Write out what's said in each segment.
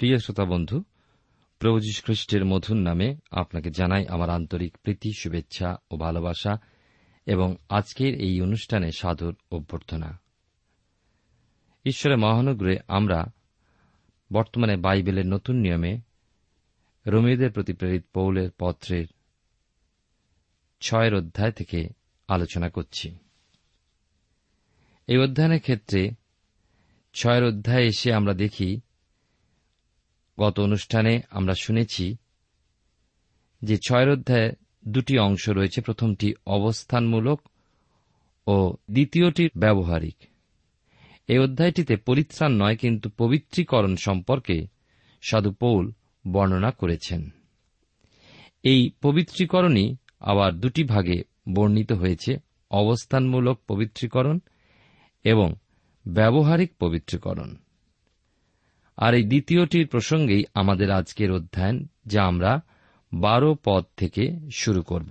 প্রিয় শ্রোতা বন্ধু, প্রভু যীশু খ্রিস্টের মধুর নামে আপনাকে জানাই আমার আন্তরিক প্রীতি, শুভেচ্ছা ও ভালোবাসা এবং আজকের এই অনুষ্ঠানে সাদর অভ্যর্থনা। ঈশ্বরের মহানুগ্রহে আমরা বর্তমানে বাইবেলের নতুন নিয়মে রোমীয়দের প্রতি প্রেরিত পৌলের পত্রের 6 অধ্যায় থেকে আলোচনা করছি। এই অধ্যয়নের ক্ষেত্রে 6 অধ্যায়ে এসে আমরা দেখি, গত অনুষ্ঠানে আমরা শুনেছি যে 6 অধ্যায়ে দুটি অংশ রয়েছে, প্রথমটি অবস্থানমূলক ও দ্বিতীয়টি ব্যবহারিক। এই অধ্যায়টিতে পরিত্রাণ নয় কিন্তু পবিত্রীকরণ সম্পর্কে সাধু পৌল বর্ণনা করেছেন। এই পবিত্রীকরণই আবার দুটি ভাগে বর্ণিত হয়েছে, অবস্থানমূলক পবিত্রীকরণ এবং ব্যবহারিক পবিত্রীকরণ। আর এই দ্বিতীয়টির প্রসঙ্গেই আমাদের আজকের অধ্যয়ন, যা আমরা 12 পদ থেকে শুরু করব।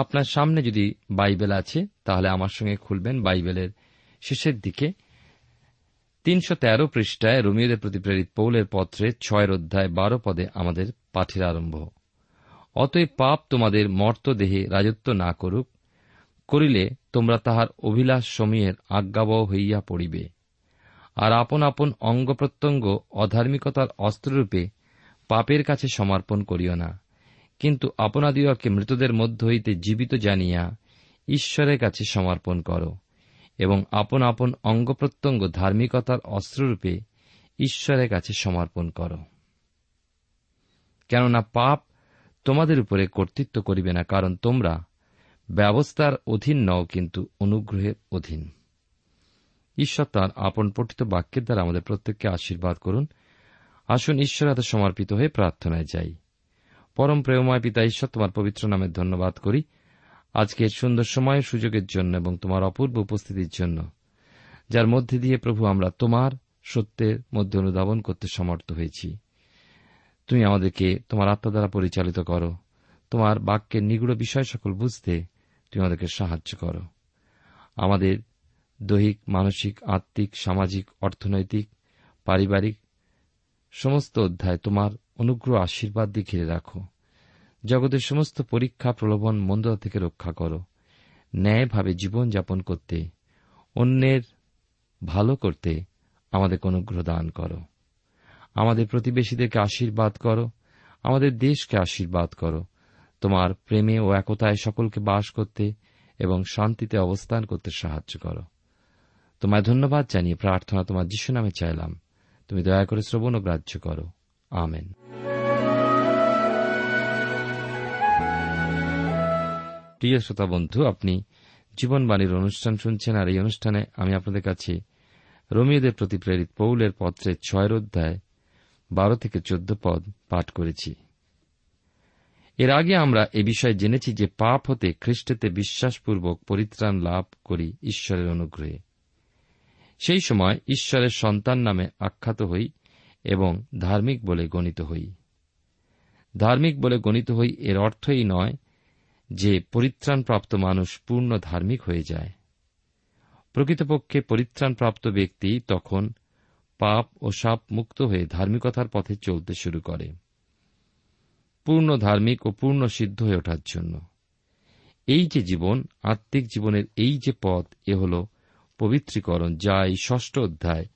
আপনার সামনে যদি বাইবেল আছে তাহলে আমার সঙ্গে খুলবেন বাইবেলের শেষের দিকে 313 পৃষ্ঠায় রোমীয়দের প্রতি প্রেরিত পৌলের পত্রে 6 অধ্যায় 12 পদে আমাদের পাঠের আরম্ভ। অতএব পাপ তোমাদের মর্ত দেহে রাজত্ব না করুক, করিলে তোমরা তাহার অভিলাষ সমীহের আজ্ঞাবহ হইয়া পড়িবে। আর আপন আপন অঙ্গ প্রত্যঙ্গ অধার্মিকতার অস্ত্ররূপে পাপের কাছে সমর্পণ করিও না, কিন্তু আপনাদিওকে মৃতদের মধ্য হইতে জীবিত জানিয়া ঈশ্বরের কাছে সমর্পণ কর, এবং আপন আপন অঙ্গ প্রত্যঙ্গ ধার্মিকতার অস্ত্ররূপে ঈশ্বরের কাছে সমর্পণ কর। কেননা পাপ তোমাদের উপরে কর্তৃত্ব করিবে না, কারণ তোমরা ব্যবস্থার অধীন নও, কিন্তু অনুগ্রহের অধীন। ঈশ্বর তাঁর আপন পঠিত বাক্যের দ্বারা আমাদের প্রত্যেককে আশীর্বাদ করুন। আসুন ঈশ্বরের হাতে সমর্পিত হয়ে প্রার্থনায় যাই। পরম প্রেমময় পিতা ঈশ্বর, তোমার পবিত্র নামে ধন্যবাদ করি আজকের সুন্দর সময় সুযোগের জন্য এবং তোমার অপূর্ব উপস্থিতির জন্য, যার মধ্যে দিয়ে প্রভু আমরা তোমার সত্যের মধ্যে অনুধাবন করতে সমর্থ হয়েছি। তুমি আমাদেরকে তোমার আত্মা দ্বারা পরিচালিত করো, তোমার বাক্যের নিগূঢ় বিষয় সকল বুঝতে তুমি আমাদেরকে সাহায্য করো। আমাদের দৈহিক, মানসিক, আত্মিক, সামাজিক, অর্থনৈতিক, পারিবারিক সমস্ত অধ্যায় তোমার অনুগ্রহ আশীর্বাদ দিয়ে ঘিরে রাখো। জগতের সমস্ত পরীক্ষা, প্রলোভন, মন্দতা থেকে রক্ষা করো। ন্যায়ভাবে জীবনযাপন করতে, অন্যের ভালো করতে আমাদের অনুগ্রহ দান করো। আমাদের প্রতিবেশীদেরকে আশীর্বাদ করো, আমাদের দেশকে আশীর্বাদ করো। তোমার প্রেমে ও একতায় সকলকে বাস করতে এবং শান্তিতে অবস্থান করতে সাহায্য করো। তোমায় ধন্যবাদ জানিয়ে প্রার্থনা তোমার যিশু নামে চাইলাম, তুমি দয়া করে শ্রবণ ও গ্রাহ্য করো। আমেন। প্রিয় শ্রোতা বন্ধু, আপনি জীবনবাণীর অনুষ্ঠান শুনছেন, আর এই অনুষ্ঠানে আমি আপনাদের কাছে রোমীয়দের প্রতি প্রেরিত পৌলের পত্রের 6 অধ্যায় 12-14 পদ পাঠ করেছি। এর আগে আমরা এ বিষয়ে জেনেছি যে পাপ হতে খ্রিস্টেতে বিশ্বাসপূর্বক পরিত্রাণ লাভ করি ঈশ্বরের অনুগ্রহে। সেই সময় ঈশ্বরের সন্তান নামে আখ্যাত হই এবং ধার্মিক বলে গণিত হই। ধার্মিক বলে গণিত হই এর অর্থই নয় যে পরিত্রাণপ্রাপ্ত মানুষ পূর্ণ ধার্মিক হয়ে যায়। প্রকৃতপক্ষে পরিত্রাণপ্রাপ্ত ব্যক্তি তখন পাপ ও শাপ মুক্ত হয়ে ধার্মিকতার পথে চলতে শুরু করে, পূর্ণ ধার্মিক ও পূর্ণ সিদ্ধ হয়ে ওঠার জন্য। এই যে জীবন, আত্মিক জীবনের এই যে পথ, এ হল পবিত্রীকরণ, যা এই 6 অধ্যায়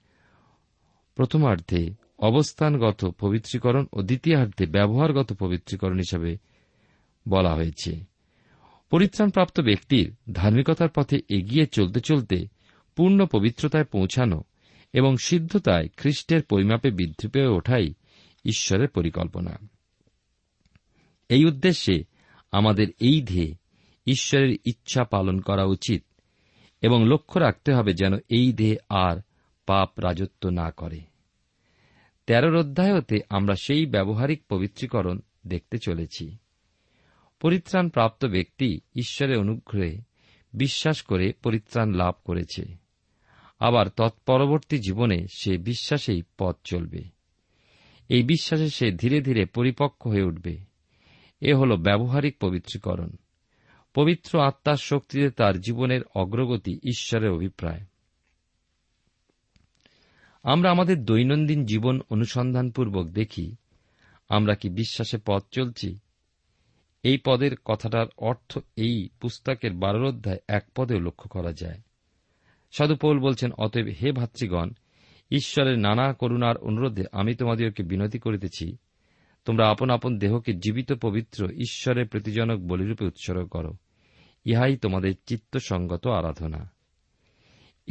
প্রথমার্ধে অবস্থানগত পবিত্রীকরণ ও দ্বিতীয়ার্ধে ব্যবহারগত পবিত্রীকরণ হিসাবে বলা হয়েছে। পরিত্রাণপ্রাপ্ত ব্যক্তির ধার্মিকতার পথে এগিয়ে চলতে চলতে পূর্ণ পবিত্রতায় পৌঁছানো এবং সিদ্ধতায় খ্রিস্টের পরিমাপে বৃদ্ধি পেয়ে ওঠাই ঈশ্বরের পরিকল্পনা। এই উদ্দেশ্যে আমাদের এই ধ্যেয় ঈশ্বরের ইচ্ছা পালন করা উচিত এবং লক্ষ্য রাখতে হবে যেন এই ধ্যেয় আর পাপ রাজত্ব না করে। 13 অধ্যায় হতে আমরা সেই ব্যবহারিক পবিত্রীকরণ দেখতে চলেছি। পরিত্রাণপ্রাপ্ত ব্যক্তি ঈশ্বরের অনুগ্রহে বিশ্বাস করে পরিত্রাণ লাভ করেছে, আবার তৎপরবর্তী জীবনে সে বিশ্বাসেই পথ চলবে। এই বিশ্বাসে সে ধীরে ধীরে পরিপক্ক হয়ে উঠবে। এ হল ব্যবহারিক পবিত্রীকরণ। পবিত্র আত্মার শক্তিতে তার জীবনের অগ্রগতি ঈশ্বরের অভিপ্রায়। আমরা আমাদের দৈনন্দিন জীবন অনুসন্ধানপূর্বক দেখি আমরা কি বিশ্বাসে পথ চলছি। এই পদের কথাটার অর্থ এই পুস্তকের 12 অধ্যায় 1 পদেও লক্ষ্য করা যায়। সাধু পৌল বলছেন, অতএব হে ভাতৃগণ, ঈশ্বরের নানা করুণার অনুরোধে আমি তোমাদেরকে বিনতি করিতেছি, তোমরা আপন আপন দেহকে জীবিত, পবিত্র, ঈশ্বরের প্রীতিজনক বলিরূপে উৎসর্গ করো, ইহাই তোমাদের চিত্তসঙ্গত আরাধনা।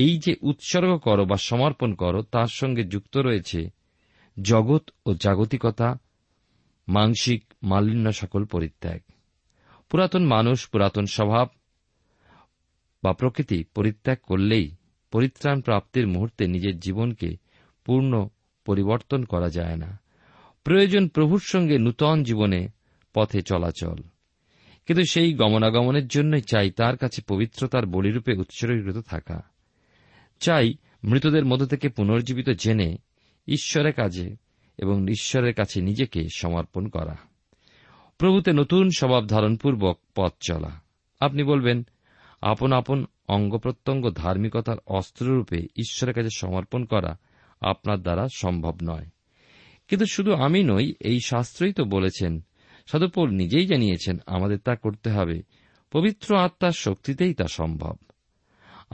এই যে উৎসর্গ করো বা সমর্পণ করো, তার সঙ্গে যুক্ত রয়েছে জগৎ ও জাগতিকতা, মাংসিক মালিন্য সকল পরিত্যাগ। পুরাতন মানুষ, পুরাতন স্বভাব বা প্রকৃতি পরিত্যাগ করলেই পরিত্রাণ প্রাপ্তির মুহূর্তে নিজের জীবনকে পূর্ণ পরিবর্তন করা যায় না। প্রয়োজন প্রভুর সঙ্গে নূতন জীবনে পথে চলাচল, কিন্তু সেই গমনাগমনের জন্য চাই তার কাছে পবিত্রতার বলিরূপে উৎসর্গীকৃত থাকা। চাই মৃতদের মধ্য থেকে পুনর্জীবিত জেনে ঈশ্বরের কাজে এবং ঈশ্বরের কাছে নিজেকে সমর্পণ করা, প্রভুতে নতুন স্বভাব ধারণপূর্বক পথ চলা। আপনি বলবেন, আপন আপন অঙ্গ প্রত্যঙ্গ ধার্মিকতার অস্ত্ররূপে ঈশ্বরের কাছে সমর্পণ করা আপনার দ্বারা সম্ভব নয়। কিন্তু শুধু আমি নই, এই শাস্ত্রই তো বলেছেন, সাধু পৌল নিজেই জানিয়েছেন আমাদের তা করতে হবে। পবিত্র আত্মার শক্তিতেই তা সম্ভব।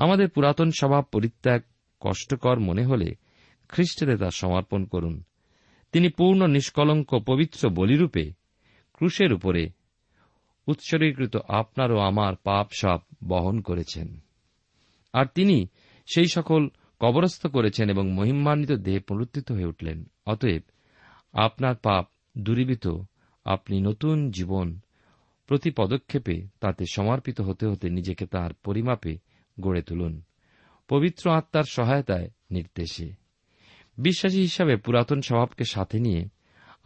আমাদের পুরাতন স্বভাব পরিত্যাগ কষ্টকর মনে হলে খ্রিস্টেতে তা সমর্পণ করুন। তিনি পূর্ণ নিষ্কলঙ্ক পবিত্র বলিরূপে ক্রুশের উপরে উৎসর্গীকৃত আপনার ও আমার পাপ শাপ বহন করেছেন, আর তিনি সেই সকল কবরস্থ করেছেন এবং মহিমান্বিত দেহে পুনরুত্থিত হয়ে উঠলেন। অতএব আপনার পাপ দূরীভূত, আপনি নতুন জীবন প্রতি পদক্ষেপে তাতে সমর্পিত হতে হতে নিজেকে তার পরিমাপে গড়ে তুলুন, পবিত্র আত্মার সহায়তায় নির্দেশে। বিশ্বাসী হিসাবে পুরাতন স্বভাবকে সাথে নিয়ে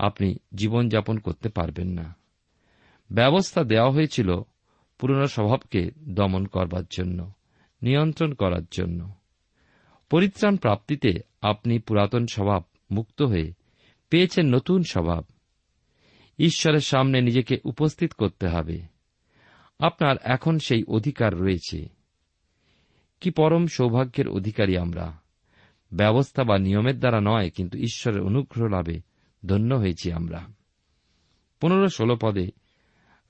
আপনি জীবনযাপন করতে পারবেন না। ব্যবস্থা দেওয়া হয়েছিল পুরনো স্বভাবকে দমন করবার জন্য, নিয়ন্ত্রণ করার জন্য। পরিত্রাণ প্রাপ্তিতে আপনি পুরাতন স্বভাব মুক্ত হয়ে পেয়েছেন নতুন স্বভাব। ঈশ্বরের সামনে নিজেকে উপস্থিত করতে হবে। আপনার এখন সেই অধিকার রয়েছে। কি পরম সৌভাগ্যের অধিকারী আমরা! ব্যবস্থা বা নিয়মের দ্বারা নয়, কিন্তু ঈশ্বরের অনুগ্রহ লাভে ধন্য হয়েছি আমরা। 15-16 পদে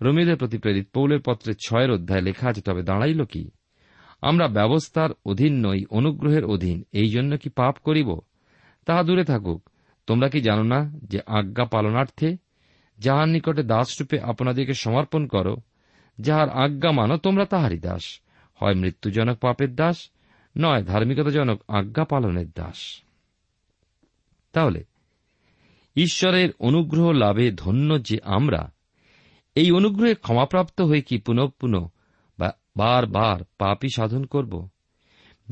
রোমীয়দের প্রতি প্রেরিত পৌলের পত্রে 6 অধ্যায়ে লেখা আছে, তবে দাঁড়াইল কি? আমরা ব্যবস্থার অধীন নই, অনুগ্রহের অধীন। এই জন্য কি পাপ করিব? তাহা দূরে থাকুক। তোমরা কি জানো না যে আজ্ঞা পালনার্থে যাহার নিকটে দাসরূপে আপনাদেরকে সমর্পণ করো, যাহার আজ্ঞা মানো তোমরা তাহারই দাস, হয় মৃত্যুজনক পাপের দাস, নয় ধার্মিকতাজনক আজ্ঞা পালনের দাস। তাহলে ঈশ্বরের অনুগ্রহ লাভে ধন্য যে আমরা। এই অনুগ্রহে ক্ষমাপ্রাপ্ত হয়ে কি পুনঃপুনঃ বারবার পাপই সাধন করব?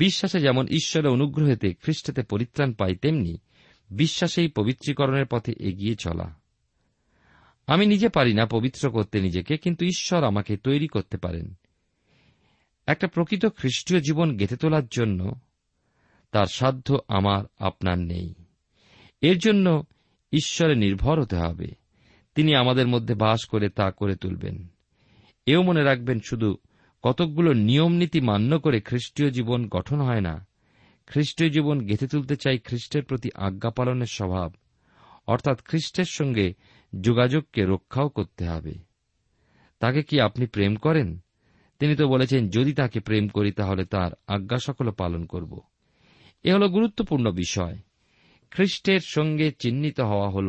বিশ্বাসে যেমন ঈশ্বরের অনুগ্রহেতে খ্রিস্টেতে পরিত্রাণ পাই, তেমনি বিশ্বাসেই পবিত্রীকরণের পথে এগিয়ে চলা। আমি নিজে পারি না পবিত্র করতে নিজেকে, কিন্তু ঈশ্বর আমাকে তৈরি করতে পারেন। একটা প্রকৃত খ্রিস্টীয় জীবন গেঁথে তোলার জন্য তার সাধ্য আমার আপনার নেই। এর জন্য ঈশ্বরে নির্ভর হতে হবে। তিনি আমাদের মধ্যে বাস করে তা করে তুলবেন। এও মনে রাখবেন, শুধু কতকগুলো নিয়ম নীতি মান্য করে খ্রিস্টীয় জীবন গঠন হয় না। খ্রিস্টীয় জীবন গেঁথে তুলতে চাই খ্রিস্টের প্রতি আজ্ঞা পালনের স্বভাব, অর্থাৎ খ্রিস্টের সঙ্গে যোগাযোগকে রক্ষাও করতে হবে। তাকে কি আপনি প্রেম করেন? তিনি তো বলেছেন, যদি তাকে প্রেম করি তাহলে তার আজ্ঞা সকল পালন করব। এ হল গুরুত্বপূর্ণ বিষয়। খ্রিস্টের সঙ্গে চিহ্নিত হওয়া হল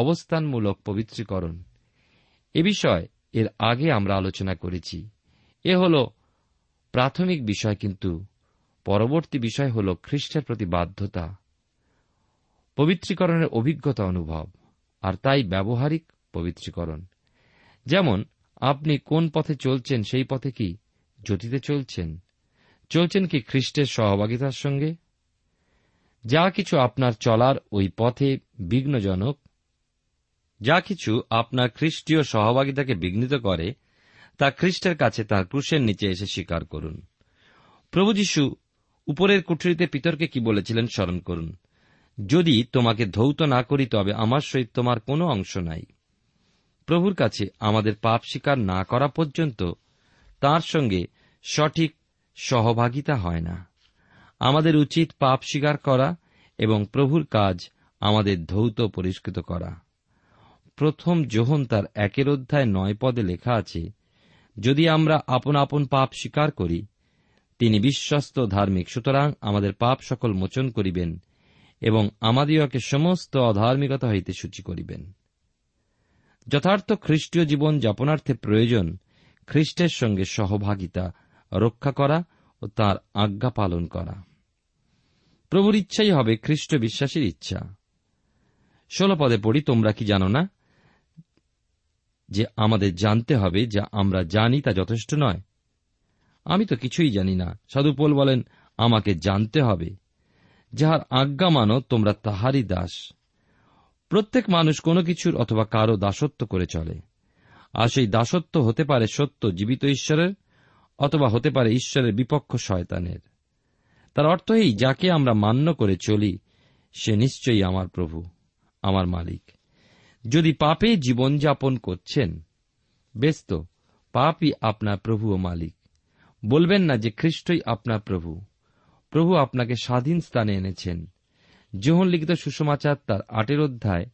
অবস্থানমূলক পবিত্রীকরণ। এ বিষয় এর আগে আমরা আলোচনা করেছি। এ হল প্রাথমিক বিষয়, কিন্তু পরবর্তী বিষয় হল খ্রিস্টের প্রতি বাধ্যতা, পবিত্রীকরণের অভিজ্ঞতা অনুভব, আর তাই ব্যবহারিক পবিত্রীকরণ। যেমন আপনি কোন পথে চলছেন, সেই পথে কি জটিতে চলছেন? চলছেন কি খ্রিস্টের সহভাগিতার সঙ্গে? যা কিছু আপনার চলার ওই পথে বিঘ্নজনক, যা কিছু আপনার খ্রিস্টীয় সহভাগিতাকে বিঘ্নিত করে, তা খ্রিস্টের কাছে তাঁর ক্রুশের নিচে এসে স্বীকার করুন। প্রভু যীশু উপরের কুঠরিতে পিতরকে কি বলেছিলেন স্মরণ করুন, যদি তোমাকে ধৌত না করি তবে আমার সহিত তোমার কোনো অংশ নাই। প্রভুর কাছে আমাদের পাপ স্বীকার না করা পর্যন্ত তাঁর সঙ্গে সঠিক সহভাগিতা হয় না। আমাদের উচিত পাপ স্বীকার করা এবং প্রভুর কাজ আমাদের ধৌত পরিষ্কৃত করা। 1 যোহন তার 1 অধ্যায় 9 পদে লেখা আছে, যদি আমরা আপন আপন পাপ স্বীকার করি, তিনি বিশ্বস্ত ধার্মিক, সুতরাং আমাদের পাপ সকল মোচন করিবেন এবং আমাদিগকে সমস্ত অধার্মিকতা হইতে শুচি করিবেন। যথার্থ খ্রিস্টীয় জীবন যাপনার্থে প্রয়োজন খ্রিস্টের সঙ্গে সহভাগিতা রক্ষা করা ও তাঁর আজ্ঞা পালন করা। প্রভুর ইচ্ছাই হবে খ্রিস্ট বিশ্বাসীর ইচ্ছা। 16 পদে পড়ি, তোমরা কি জানো না যে আমাদের জানতে হবে, যা আমরা জানি তা যথেষ্ট নয়। আমি তো কিছুই জানি না। সাধু পৌল বলেন, আমাকে জানতে হবে। যাহার আজ্ঞা মানো তোমরা তাহারই দাস। প্রত্যেক মানুষ কোনো কিছুর অথবা কারো দাসত্ব করে চলে, আর সেই দাসত্ব হতে পারে সত্য জীবিত ঈশ্বরের, অথবা হতে পারে ঈশ্বরের বিপক্ষ শয়তানের। তার অর্থ এই, যাকে আমরা মান্য করে চলি সে নিশ্চয়ই আমার প্রভু, আমার মালিক। যদি পাপে জীবনযাপন করছেন, বেশ তো পাপই আপনার প্রভু ও মালিক। বলবেন না যে খ্রিস্টই আপনার প্রভু। প্রভু আপনাকে স্বাধীন স্থানে এনেছেন। যোহন লিখিত সুসমাচার তার 8 অধ্যায়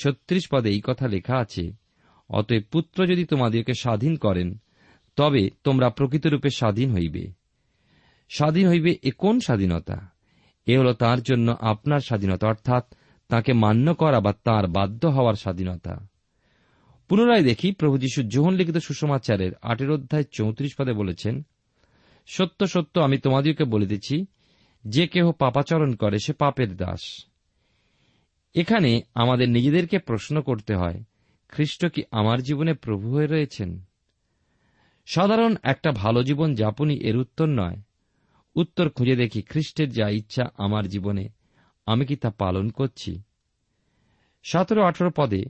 36 পদে এই কথা লেখা আছে, অতএব পুত্র যদি তোমাদেরকে স্বাধীন করেন তবে তোমরা প্রকৃতরূপে স্বাধীন হইবে। স্বাধীন হইবে এ কোন স্বাধীনতা? এ হল তাঁর জন্য আপনার স্বাধীনতা, অর্থাৎ তাঁকে মান্য করা বা তাঁর বাধ্য হওয়ার স্বাধীনতা। পুনরায় দেখি প্রভু যীশু যোহন লিখিত সুসমাচারের 8 অধ্যায় 34 পদে বলেছেন, সত্য সত্য আমি তোমাদিওকে বলিতেছি, যে কেহ পাপাচরণ করে সে পাপের দাস। এখানে আমাদের নিজেদেরকে প্রশ্ন করতে হয়, খ্রিস্ট কি আমার জীবনে প্রভু হয়ে রয়েছেন? সাধারণ একটা ভালো জীবন যাপনই এর উত্তর নয়। উত্তর খুঁজে দেখি খ্রিস্টের যা ইচ্ছা আমার জীবনে, আমি কি তা পালন করছি? 17-18 পদে,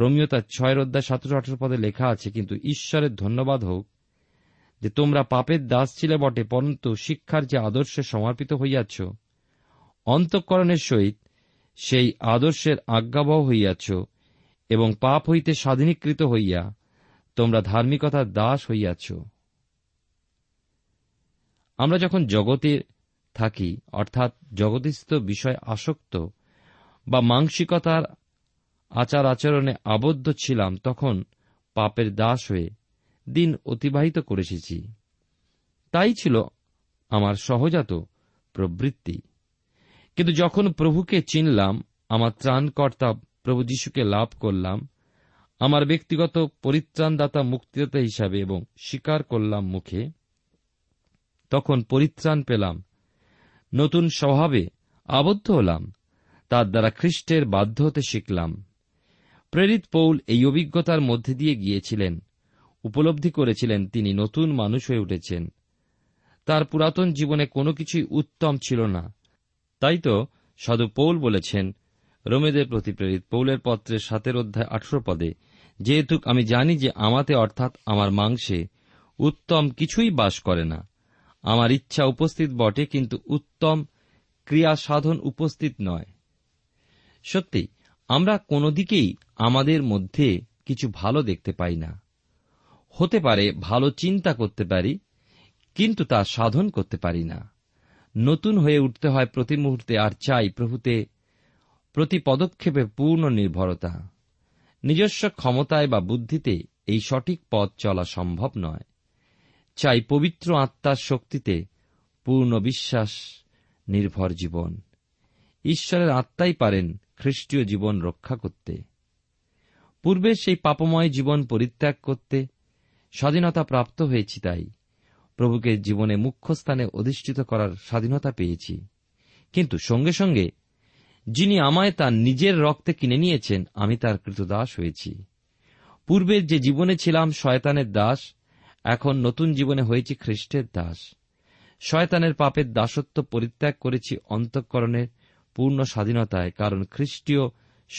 রোমীয় তার 6 অধ্যায় 17-18 পদে লেখা আছে, কিন্তু ঈশ্বরের ধন্যবাদ হোক যে তোমরা পাপের দাস ছিলে বটে, পরন্তু শিক্ষার যে আদর্শে সমর্পিত হইয়াছ, অন্তঃকরণের সহিত সেই আদর্শের আজ্ঞাবহ হইয়াছ, এবং পাপ হইতে স্বাধীনীকৃত হইয়া তোমরা ধার্মিকতার দাস হইয়াছ। আমরা যখন জগতে থাকি, অর্থাৎ জগদীস্থ বিষয় আসক্ত বা মাংসিকতার আচার আচরণে আবদ্ধ ছিলাম, তখন পাপের দাস হয়ে দিন অতিবাহিত করে এসেছি। তাই ছিল আমার সহজাত প্রবৃত্তি। কিন্তু যখন প্রভুকে চিনলাম, আমার ত্রাণকর্তা প্রভু যীশুকে লাভ করলাম আমার ব্যক্তিগত পরিত্রাণদাতা মুক্তিদাতা হিসাবে এবং স্বীকার করলাম মুখে, তখন পরিত্রাণ পেলাম, নতুন স্বভাবে আবদ্ধ হলাম, তার দ্বারা খ্রিস্টের বাধ্য হতে শিখলাম। প্রেরিত পৌল এই অভিজ্ঞতার মধ্যে দিয়ে গিয়েছিলেন, উপলব্ধি করেছিলেন তিনি নতুন মানুষ হয়ে উঠেছেন। তার পুরাতন জীবনে কোনো কিছুই উত্তম ছিল না। তাই তো সাধু পৌল বলেছেন রোমেদের প্রতি প্রেরিত পৌলের পত্রের 7 অধ্যায় 18 পদে, যেহেতু আমি জানি যে আমাতে অর্থাৎ আমার মাংসে উত্তম কিছুই বাস করে না, আমার ইচ্ছা উপস্থিত বটে কিন্তু উত্তম ক্রিয়া সাধন উপস্থিত নয়। সত্যি আমরা কোনো দিকেই আমাদের মধ্যে কিছু ভালো দেখতে পাই না। হতে পারে ভালো চিন্তা করতে পারি, কিন্তু তা সাধন করতে পারি না। নতুন হয়ে উঠতে হয় প্রতি মুহূর্তে, আর চাই প্রভুতে প্রতি পদক্ষেপে পূর্ণ নির্ভরতা। নিজস্ব ক্ষমতায় বা বুদ্ধিতে এই সঠিক পথ চলা সম্ভব নয়। চাই পবিত্র আত্মার শক্তিতে পূর্ণ বিশ্বাস নির্ভর জীবন। ঈশ্বরের আত্মাই পারেন খ্রিস্টীয় জীবন রক্ষা করতে, পূর্বের সেই পাপময় জীবন পরিত্যাগ করতে। স্বাধীনতা প্রাপ্ত হয়েছি, তাই প্রভুকে জীবনে মুখ্যস্থানে অধিষ্ঠিত করার স্বাধীনতা পেয়েছি। কিন্তু সঙ্গে সঙ্গে যিনি আমায় তার নিজের রক্তে কিনে নিয়েছেন, আমি তার কৃতদাস হয়েছি। পূর্বের যে জীবনে ছিলাম শয়তানের দাস, এখন নতুন জীবনে হয়েছি খ্রিস্টের দাস। শয়তানের পাপের দাসত্ব পরিত্যাগ করেছি অন্তঃকরণের পূর্ণ স্বাধীনতায়, কারণ খ্রিস্টীয়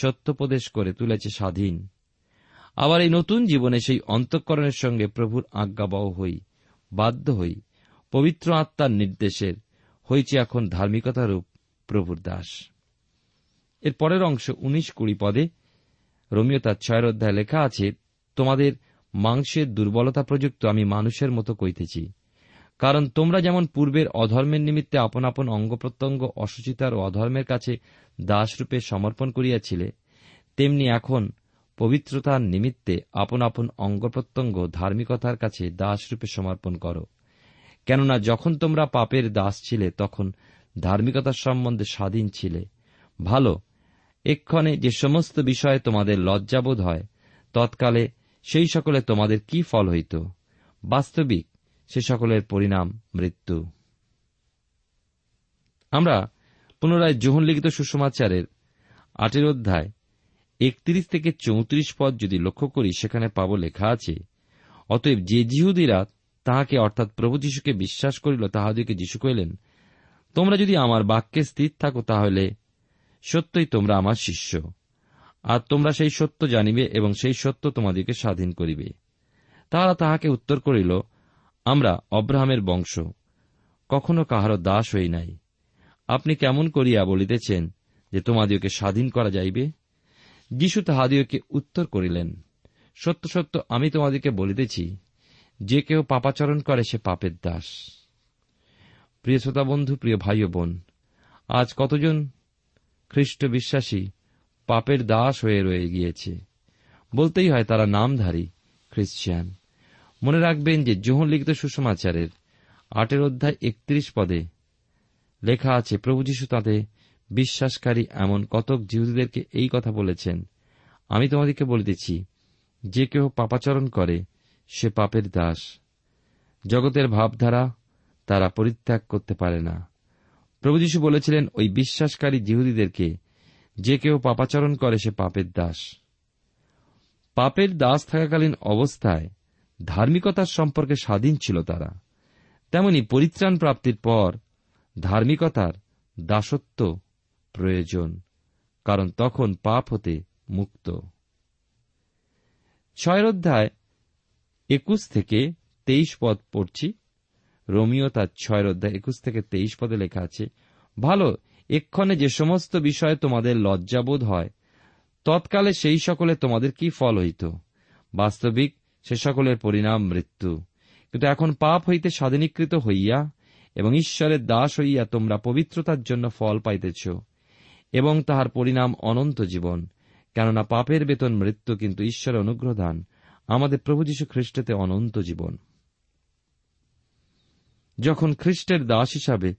সত্যোপদেশ করে তুলেছে স্বাধীন। আবার এই নতুন জীবনে সেই অন্তঃকরণের সঙ্গে প্রভুর আজ্ঞাবহ হই, বাধ্য হই, পবিত্র আত্মার নির্দেশের হয়েছে এখন ধার্মিকতারূপ প্রভুর দাস। এর পরের অংশ 19-20 পদে রোমীয় তার 6 অধ্যায় লেখা আছে, তোমাদের মাংসের দুর্বলতা প্রযুক্ত আমি মানুষের মতো কইতেছি, কারণ তোমরা যেমন পূর্বের অধর্মের নিমিত্তে আপন আপন অঙ্গ প্রত্যঙ্গ অসুচিতার ও অধর্মের কাছে দাসরূপে সমর্পণ করিয়াছিলে, তেমনি এখন পবিত্রতার নিমিত্তে আপন আপন অঙ্গ প্রত্যঙ্গ ধার্মিকতার কাছে দাসরূপে সমর্পণ করো। কেননা যখন তোমরা পাপের দাস ছিলে, তখন ধার্মিকতার সম্বন্ধে স্বাধীন ছিলে। ভালো, এক্ষণে যে সমস্ত বিষয়ে তোমাদের লজ্জাবোধ হয়, তৎকালে সেই সকলে তোমাদের কি ফল হইত? বাস্তবিক সে সকলের পরিণাম মৃত্যু। আমরা পুনরায় যোহনলিখিত সুসমাচারের 8 অধ্যায় 31-34 পদ যদি লক্ষ্য করি, সেখানে পাব লেখা আছে, অতএব যে যিহুদিরা তাহাকে অর্থাৎ প্রভু যীশুকে বিশ্বাস করিল, তাহাদিকে যীশু কহিলেন, তোমরা যদি আমার বাক্যে স্থির থাকো, তাহলে সত্যই তোমরা আমার শিষ্য, আর তোমরা সেই সত্য জানিবে এবং সেই সত্য তোমাদিগকে স্বাধীন করিবে। তাহারা তাহাকে উত্তর করিল, আমরা অব্রাহামের বংশ, কখনো কাহারও দাস হই নাই। আপনি কেমন করিয়া বলিতেছেন যে তোমাদিগকে স্বাধীন করা যাইবে? যীশু তাহাদিগকে উত্তর করিলেন, সত্য সত্য আমি তোমাদিগকে বলিতেছি, যে কেউ পাপাচরণ করে সে পাপের দাস। প্রিয় শ্রোতা বন্ধু, প্রিয় ভাই ও বোন, আজ কতজন খ্রিস্ট বিশ্বাসী পাপের দাস হয়ে রয়ে গিয়েছে? বলতেই হয় তারা নামধারী খ্রিস্টান। মনে রাখবেন যে যোহন লিখিত সুসমাচারের 8 অধ্যায় 31 পদে লেখা আছে, প্রভু যীশু তাতে বিশ্বাসকারী এমন কতক যিহুদীদেরকে এই কথা বলেছেন, আমি তোমাদেরকে বলিতেছি, যে কেউ পাপাচরণ করে সে পাপের দাস। জগতের ভাবধারা তারা পরিত্যাগ করতে পারে না। প্রভু যীশু বলেছিলেন ওই বিশ্বাসকারী যিহুদীদেরকে, যে কেউ পাপাচরণ করে সে পাপের দাস। পাপের দাস থাকাকালীন অবস্থায় ধার্মিকতার সম্পর্কে স্বাধীন ছিল তারা, তেমনি পরিত্রাণ প্রাপ্তির পর ধার্মিকতার দাসত্ব প্রয়োজন, কারণ তখন পাপ হতে মুক্ত। 6 অধ্যায় 21-23 পদ পড়ছি। রোমীয় তার 6 অধ্যায় 21-23 পদে লেখা আছে, ভালো, এক্ষণে যে সমস্ত বিষয়ে তোমাদের লজ্জাবোধ হয়, তৎকালে সেই সকলে তোমাদের কি ফল হইত? বাস্তবিক সে সকলের পরিণাম মৃত্যু। কিন্তু এখন পাপ হইতে স্বাধীনীকৃত হইয়া এবং ঈশ্বরের দাস হইয়া তোমরা পবিত্রতার জন্য ফল পাইতেছ, এবং তাহার পরিণাম অনন্ত জীবন। কেননা পাপের বেতন মৃত্যু, কিন্তু ঈশ্বরের অনুগ্রহদান আমাদের প্রভু যীশু খ্রিস্টেতে অনন্ত জীবন। যখন খ্রিস্টের দাস হিসাবে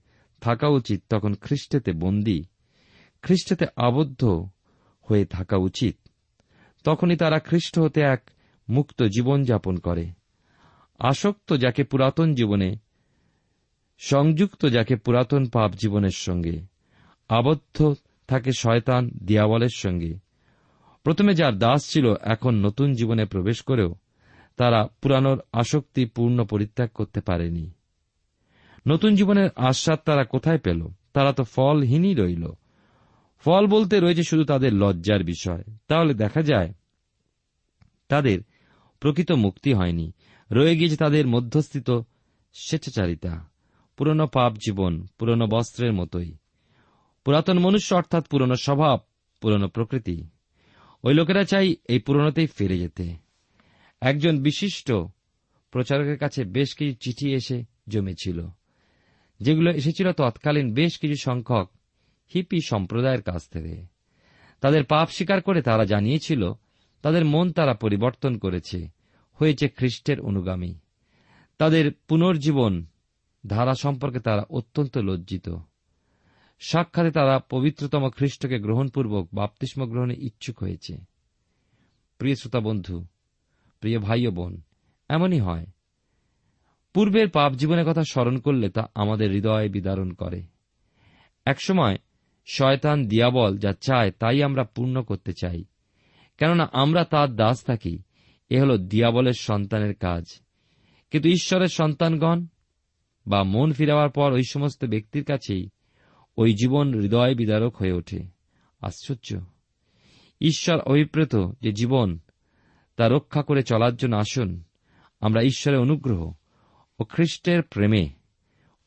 থাকা উচিত, তখন খ্রিস্টেতে বন্দী, খ্রিস্টেতে আবদ্ধ হয়ে থাকা উচিত। তখনই তারা খ্রিস্ট হতে এক মুক্ত জীবন যাপন করে। আসক্ত যাকে পুরাতন জীবনে, সংযুক্ত যাকে পুরাতন পাপ জীবনের সঙ্গে, আবদ্ধ থাকে শয়তান দিয়াবলের সঙ্গে। প্রথমে যার দাস ছিল, এখন নতুন জীবনে প্রবেশ করেও তারা পুরানোর আসক্তি পূর্ণ পরিত্যাগ করতে পারেনি। নতুন জীবনের আস্বাদ তারা কোথায় পেল? তারা তো ফলহীনই রইল। ফল বলতে রয়েছে শুধু তাদের লজ্জার বিষয়। তাহলে দেখা যায় তাদের প্রকৃত মুক্তি হয়নি, রয়ে গিয়েছে তাদের মধ্যস্থিত স্বেচ্ছাচারিতা, পুরনো পাপ জীবন, পুরনো বস্ত্রের মতোই, পুরাতন মনুষ্য অর্থাৎ পুরনো স্বভাব, পুরনো প্রকৃতি। ওই লোকেরা চাই এই পুরনোতেই ফিরে যেতে। একজন বিশিষ্ট প্রচারকের কাছে বেশ কিছু চিঠি এসে জমেছিল, যেগুলো এসেছিল তৎকালীন বেশ কিছু সংখ্যক হিপি সম্প্রদায়ের কাছ থেকে। তাদের পাপ স্বীকার করে তারা জানিয়েছিল তাদের মন তারা পরিবর্তন করেছে, হয়েছে খ্রিস্টের অনুগামী। তাদের পুনর্জীবন ধারা সম্পর্কে তারা অত্যন্ত লজ্জিত। সাক্ষাতে তারা পবিত্রতম খ্রিস্টকে গ্রহণপূর্বক বাপ্তিস্ম গ্রহণে ইচ্ছুক হয়েছে। প্রিয় শ্রোতা বন্ধু, প্রিয় ভাই ও বোন, এমনই হয়। পূর্বের পাপ জীবনের কথা স্মরণ করলে তা আমাদের হৃদয়ে বিদারণ করে। একসময় শয়তান দিয়াবল যা চায় তাই আমরা পূর্ণ করতে চাই, কেননা আমরা তার দাস থাকি। এ হল দিয়াবলের সন্তানের কাজ। কিন্তু ঈশ্বরের সন্তানগণ বা মন ফিরাবার পর ওই সমস্ত ব্যক্তির কাছেই ওই জীবন হৃদয় বিদারক হয়ে ওঠে। আশ্চর্য! ঈশ্বর অভিপ্রেত যে জীবন, তা রক্ষা করে চলার জন্য আসুন আমরা ঈশ্বরের অনুগ্রহ ও খ্রিস্টের প্রেমে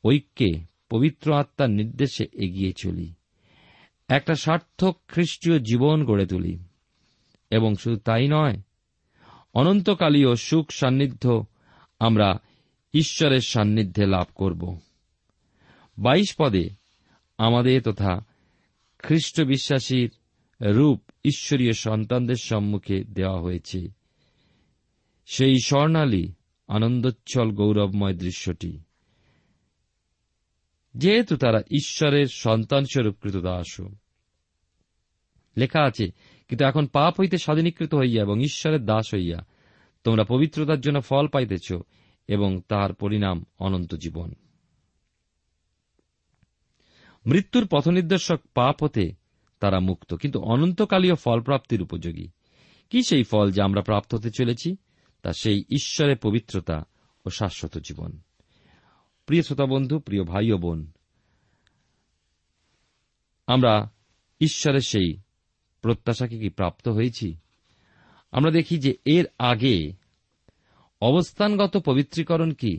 ঐক্যে পবিত্র আত্মার নির্দেশে এগিয়ে চলি, একটা সার্থক খ্রিস্টীয় জীবন গড়ে তুলি, এবং শুধু তাই নয়, অনন্তকালীয় সুখ সান্নিধ্য আমরা ঈশ্বরের সান্নিধ্যে লাভ করব। 22 পদে আমাদের তথা খ্রিস্ট বিশ্বাসীর রূপ ঈশ্বরীয় সন্তানদের সম্মুখে দেওয়া হয়েছে, সেই স্বর্ণালী আনন্দোচ্ছল গৌরবময় দৃশ্যটি। যেহেতু তারা ঈশ্বরের সন্তানস্বরূপ কৃতদাস, লেখা আছে, কিন্তু এখন পাপ হইতে স্বাধীনীকৃত হইয়া এবং ঈশ্বরের দাস হইয়া তোমরা পবিত্রতার জন্য ফল পাইতেছ, এবং তাহার পরিণাম অনন্ত জীবন। মৃত্যুর পথনির্দেশক পাপ হতে তারা মুক্ত, কিন্তু অনন্তকালীয় ফল প্রাপ্তির উপযোগী। কি সেই ফল যা আমরা প্রাপ্ত হতে চলেছি? তা সেই ঈশ্বরের পবিত্রতা ও শাশ্বত জীবন। প্রিয় শ্রোতা বন্ধু, প্রিয় ভাই ও বোন, আমরা ঈশ্বরের সেই প্রত্যাশাকে কি প্রাপ্ত হয়েছি? আমরা দেখি যে এর আগে অবস্থানগত পবিত্রীকরণ কি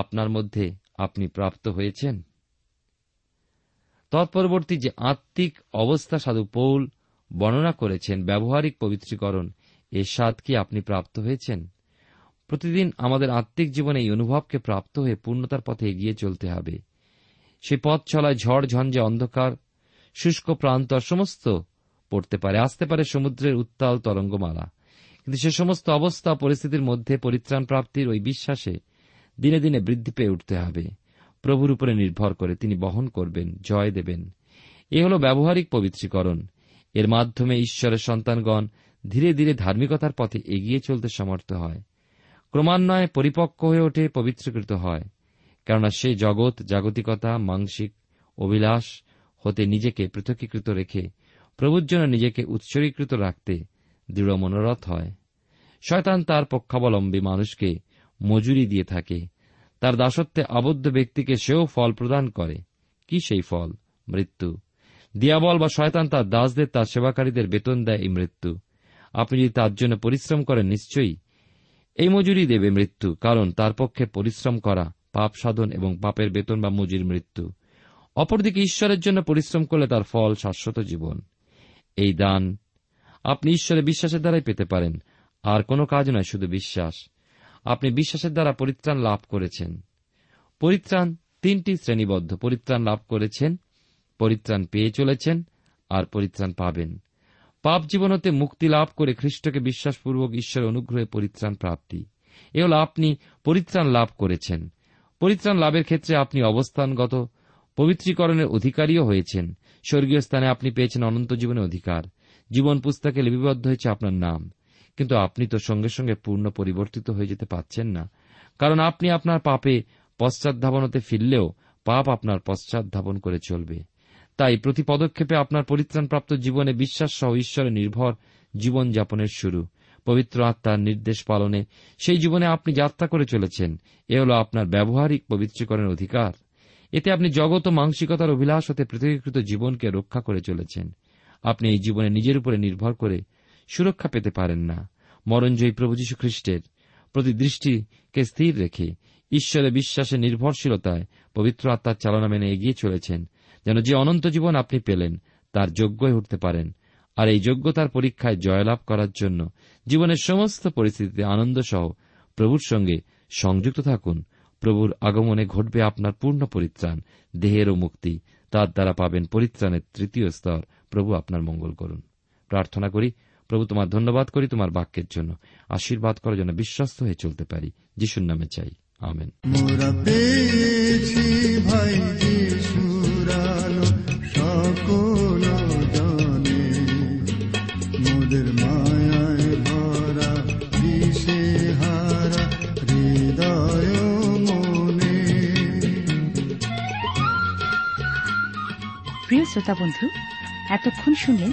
আপনার মধ্যে আপনি প্রাপ্ত হয়েছেন। তৎপরবর্তী যে আত্মিক অবস্থা সাধু পৌল বর্ণনা করেছেন, ব্যবহারিক পবিত্রীকরণ, এর স্বাদ কি আপনি প্রাপ্ত হয়েছেন? প্রতিদিন আমাদের আত্মিক জীবনে এই অনুভবকে প্রাপ্ত হয়ে পূর্ণতার পথে এগিয়ে চলতে হবে। সে পথ চলায় ঝড় ঝঞ্ঝে, অন্ধকার, শুষ্ক প্রান্তর সমস্ত পড়তে পারে, আসতে পারে সমুদ্রের উত্তাল তরঙ্গমালা, কিন্তু সে সমস্ত অবস্থা পরিস্থিতির মধ্যে পরিত্রাণ প্রাপ্তির ওই বিশ্বাসে দিনে দিনে বৃদ্ধি পেয়ে উঠতে হবে। প্রভুর উপরে নির্ভর করে তিনি বহন করবেন, জয় দেবেন। এ হল ব্যবহারিক পবিত্রীকরণ। এর মাধ্যমে ঈশ্বরের সন্তানগণ ধীরে ধীরে ধার্মিকতার পথে এগিয়ে চলতে সমর্থ হয়, ক্রমান্বয়ে পরিপক্ক হয়ে ওঠে, পবিত্রকৃত হয়, কেননা সে জগৎ, জাগতিকতা, মাংসিক অভিলাষ হতে নিজেকে পৃথকীকৃত রেখে প্রভুর জন্য নিজেকে উৎসর্গীকৃত রাখতে দৃঢ় মনোরথ হয়। শয়তান তার পক্ষাবলম্বী মানুষকে মজুরি দিয়ে থাকে। তার দাসত্বে আবদ্ধ ব্যক্তিকে সেও ফল প্রদান করে। কি সেই ফল? মৃত্যু। দিয়াবল বা শয়তান তার দাসদের তার সেবাকারীদের বেতন দেয় এই মৃত্যু। আপনি যদি তার জন্য পরিশ্রম করেন, নিশ্চয়ই এই মজুরি দেবে মৃত্যু, কারণ তার পক্ষে পরিশ্রম করা পাপ সাধন এবং পাপের বেতন বা মজুরির মৃত্যু। অপরদিকে ঈশ্বরের জন্য পরিশ্রম করলে তার ফল শাশ্বত জীবন। এই দান আপনি ঈশ্বরে বিশ্বাসের দ্বারাই পেতে পারেন, আর কোনো কাজ নয়, শুধু বিশ্বাস। আপনি বিশ্বাসের দ্বারা পরিত্রাণ লাভ করেছেন। পরিত্রাণ তিনটি শ্রেণীবদ্ধ: পরিত্রাণ লাভ করেছেন, পরিত্রাণ পেয়ে চলেছেন, আর পরিত্রাণ পাবেন। পাপ জীবন হতে মুক্তি লাভ করে খ্রিস্টকে বিশ্বাসপূর্বক ঈশ্বরের অনুগ্রহে পরিত্রাণ প্রাপ্তি, এ হল আপনি পরিত্রাণ লাভ করেছেন। পরিত্রাণ লাভের ক্ষেত্রে আপনি অবস্থানগত পবিত্রীকরণের অধিকারীও হয়েছেন। স্বর্গীয় স্থানে আপনি পেয়েছেন অনন্ত জীবনের অধিকার। জীবন পুস্তকে লিপিবদ্ধ হয়েছে আপনার নাম, কিন্তু আপনি তো সঙ্গে সঙ্গে পূর্ণ পরিবর্তিত হয়ে যেতে পারছেন না, কারণ আপনি আপনার পাপে পশ্চাৎধাবনতে ফিরলেও পাপ আপনার পশ্চাৎধাবন করে চলবে। তাই প্রতি পদক্ষেপে আপনার পরিত্রাণপ্রাপ্ত জীবনে বিশ্বাস সহ ঈশ্বরের নির্ভর জীবনযাপনের শুরু। পবিত্র আত্মার নির্দেশ পালনে সেই জীবনে আপনি যাত্রা করে চলেছেন। এ হল আপনার ব্যবহারিক পবিত্রীকরণের অধিকার। এতে আপনি জগৎ ও মানসিকতার অভিলাষ হতে পৃথকীকৃত জীবনকে রক্ষা করে চলেছেন। আপনি এই জীবনে নিজের উপরে নির্ভর করে সুরক্ষা পেতে পারেন না। মরণজয়ী প্রভু যীশু খ্রিস্টের প্রতি দৃষ্টিকে স্থির রেখে ঈশ্বরের বিশ্বাসে নির্ভরশীলতায় পবিত্র আত্মার চালনা মেনে এগিয়ে চলেছেন, যেন যে অনন্ত জীবন আপনি পেলেন তার যোগ্য হয়ে উঠতে পারেন। আর এই যোগ্যতার পরীক্ষায় জয়লাভ করার জন্য জীবনের সমস্ত পরিস্থিতিতে আনন্দ সহ প্রভুর সঙ্গে সংযুক্ত থাকুন। প্রভুর আগমনে ঘটবে আপনার পূর্ণ পরিত্রাণ, দেহেরও মুক্তি। তার দ্বারা পাবেন পরিত্রাণের তৃতীয় স্তর। প্রভু আপনার মঙ্গল করুন। প্রার্থনা করি। প্রভু, তোমার ধন্যবাদ করি তোমার বাক্যের জন্য। আশীর্বাদ করার জন্য বিশ্বস্ত হয়ে চলতে পারি। যিশুর নামে চাই, আমেন। প্রিয় শ্রোতা বন্ধু, এতক্ষণ শুনলেন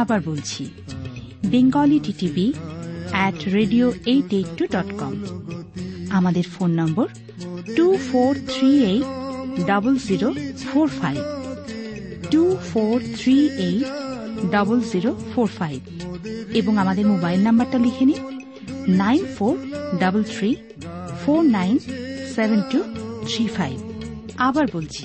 আবার বলছি, bengali@radio882.com। আমাদের ফোন নম্বর 24380045, 24380045, এবং আমাদের মোবাইল নাম্বারটা লিখে নিন 9433497235। আবার বলছি,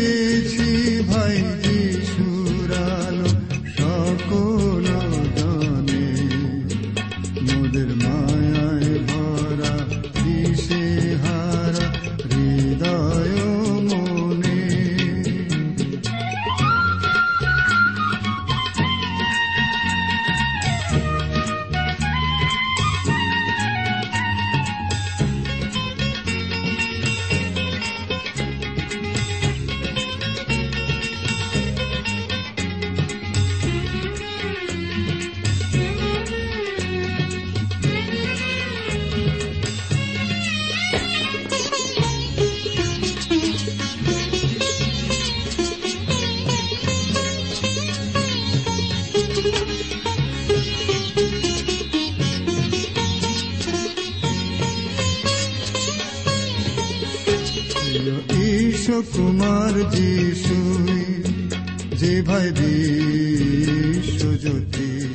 ছিল ঈশো কুমার যিশুই, যে ভাই বিশ্বজ্যোতি।